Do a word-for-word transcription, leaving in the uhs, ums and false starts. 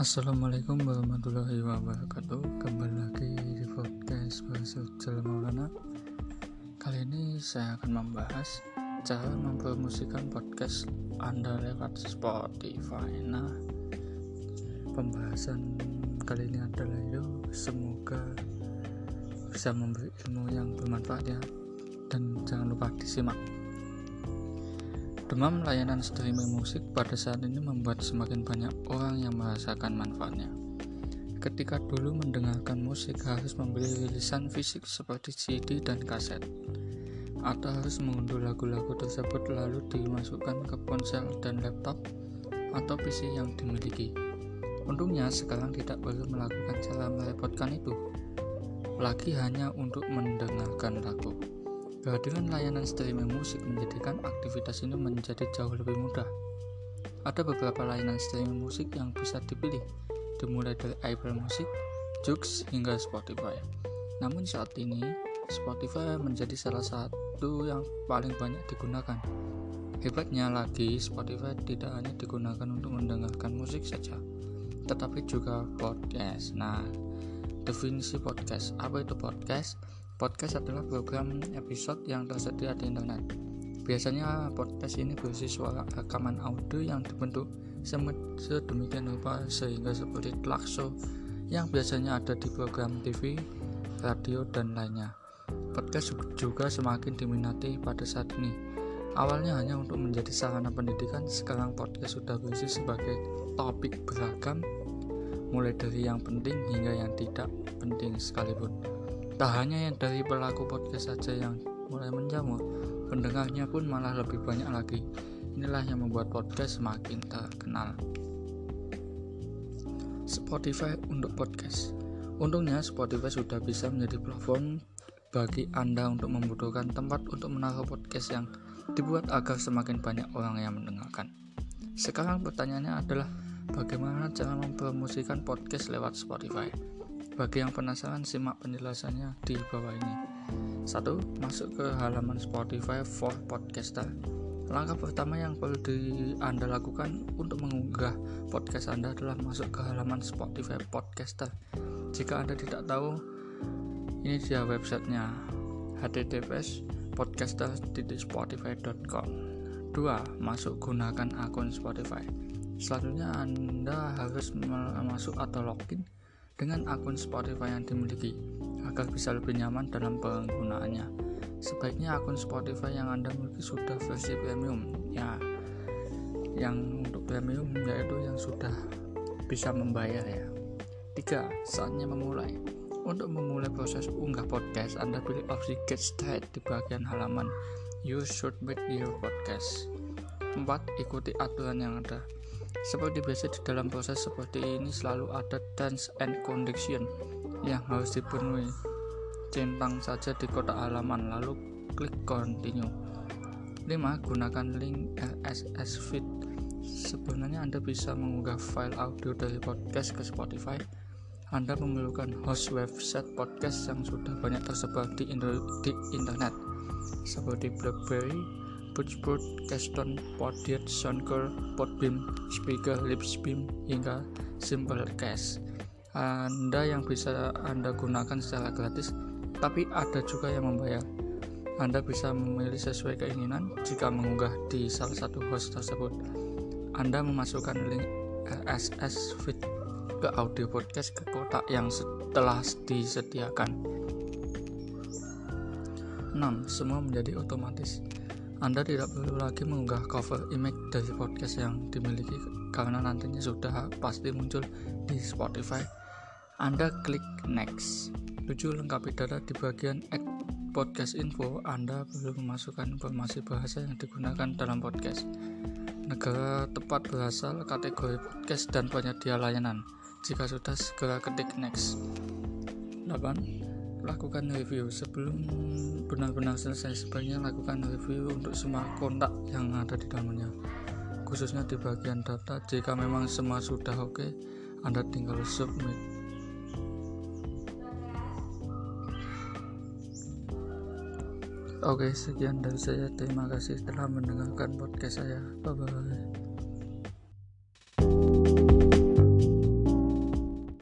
Assalamualaikum warahmatullahi wabarakatuh. Kembali lagi di podcast Bahasa Jalan Maulana. Kali ini saya akan membahas cara mempromosikan podcast Anda lewat Spotify. Nah, pembahasan kali ini adalah yuk, semoga bisa memberi ilmu yang bermanfaat ya. Dan jangan lupa disimak. Demam layanan streaming musik pada saat ini membuat semakin banyak orang yang merasakan manfaatnya. Ketika dulu mendengarkan musik harus membeli rilisan fisik seperti C D dan kaset, atau harus mengunduh lagu-lagu tersebut lalu dimasukkan ke ponsel dan laptop atau P C yang dimiliki. Untungnya sekarang tidak perlu melakukan cara merepotkan itu, lagi hanya untuk mendengarkan lagu. Kehadiran layanan streaming musik menjadikan aktivitas ini menjadi jauh lebih mudah. Ada beberapa layanan streaming musik yang bisa dipilih, dimulai dari Apple Music, Joox, hingga Spotify. Namun saat ini, Spotify menjadi salah satu yang paling banyak digunakan. Hebatnya lagi, Spotify tidak hanya digunakan untuk mendengarkan musik saja, tetapi juga podcast. Nah, definisi podcast, apa itu podcast? Podcast adalah program episode yang tersedia di internet. Biasanya podcast ini berisi suara rekaman audio yang dibentuk sedemikian rupa sehingga seperti talk show yang biasanya ada di program T V, radio, dan lainnya. Podcast juga semakin diminati pada saat ini. Awalnya hanya untuk menjadi sarana pendidikan, sekarang podcast sudah berisi sebagai topik beragam, mulai dari yang penting hingga yang tidak penting sekalipun. Tak hanya yang dari pelaku podcast saja yang mulai menjamur, pendengarnya pun malah lebih banyak lagi. Inilah yang membuat podcast semakin terkenal. Spotify untuk podcast. Untungnya Spotify sudah bisa menjadi platform bagi Anda untuk membutuhkan tempat untuk menaruh podcast yang dibuat agar semakin banyak orang yang mendengarkan. Sekarang pertanyaannya adalah bagaimana cara mempromosikan podcast lewat Spotify? Bagi yang penasaran, simak penjelasannya di bawah ini. satu. Masuk ke halaman Spotify for Podcaster. Langkah pertama yang perlu di Anda lakukan untuk mengunggah podcast Anda adalah masuk ke halaman Spotify Podcaster. Jika Anda tidak tahu, ini dia websitenya, h t t p s colon slash slash podcaster titik spotify titik com. dua. Masuk gunakan akun Spotify. Selanjutnya Anda harus masuk atau login dengan akun Spotify yang dimiliki agar bisa lebih nyaman dalam penggunaannya. Sebaiknya akun Spotify yang Anda miliki sudah versi premium ya. Yang untuk premium yaitu yang sudah bisa membayar ya. Tiga. Saatnya memulai. Untuk memulai proses unggah podcast, Anda pilih opsi Get Started di bagian halaman You Should Make Your Podcast. Empat. Ikuti aturan yang ada. Seperti biasa di dalam proses seperti ini selalu ada terms and conditions yang harus dipenuhi. Centang saja di kotak halaman lalu klik continue. Lima. Gunakan link R S S feed. Sebenarnya Anda bisa mengunggah file audio dari podcast ke Spotify. Anda memerlukan host website podcast yang sudah banyak tersebar di, inter- di internet seperti Blackberry Putput, Caston, Podiat, Sonker, Podbeam, Speaker, Lip Beam, hingga Simple Cast. Anda yang bisa Anda gunakan secara gratis, tapi ada juga yang membayar. Anda bisa memilih sesuai keinginan jika mengunggah di salah satu host tersebut. Anda memasukkan link R S S feed ke audio podcast ke kotak yang telah disediakan. enam. Semua menjadi otomatis. Anda tidak perlu lagi mengunggah cover image dari podcast yang dimiliki karena nantinya sudah pasti muncul di Spotify. Anda klik next. tujuh. Lengkapi data di bagian add podcast info. Anda perlu memasukkan informasi bahasa yang digunakan dalam podcast, negara tempat berasal, kategori podcast, dan penyedia layanan. Jika sudah, segera ketik next. delapan. Lakukan review. Sebelum benar-benar selesai, sebaiknya lakukan review untuk semua kontak yang ada di dalamnya, khususnya di bagian data. Jika memang semua sudah oke, Anda tinggal submit. Oke, sekian dari saya. Terima kasih telah mendengarkan podcast saya. Bye-bye.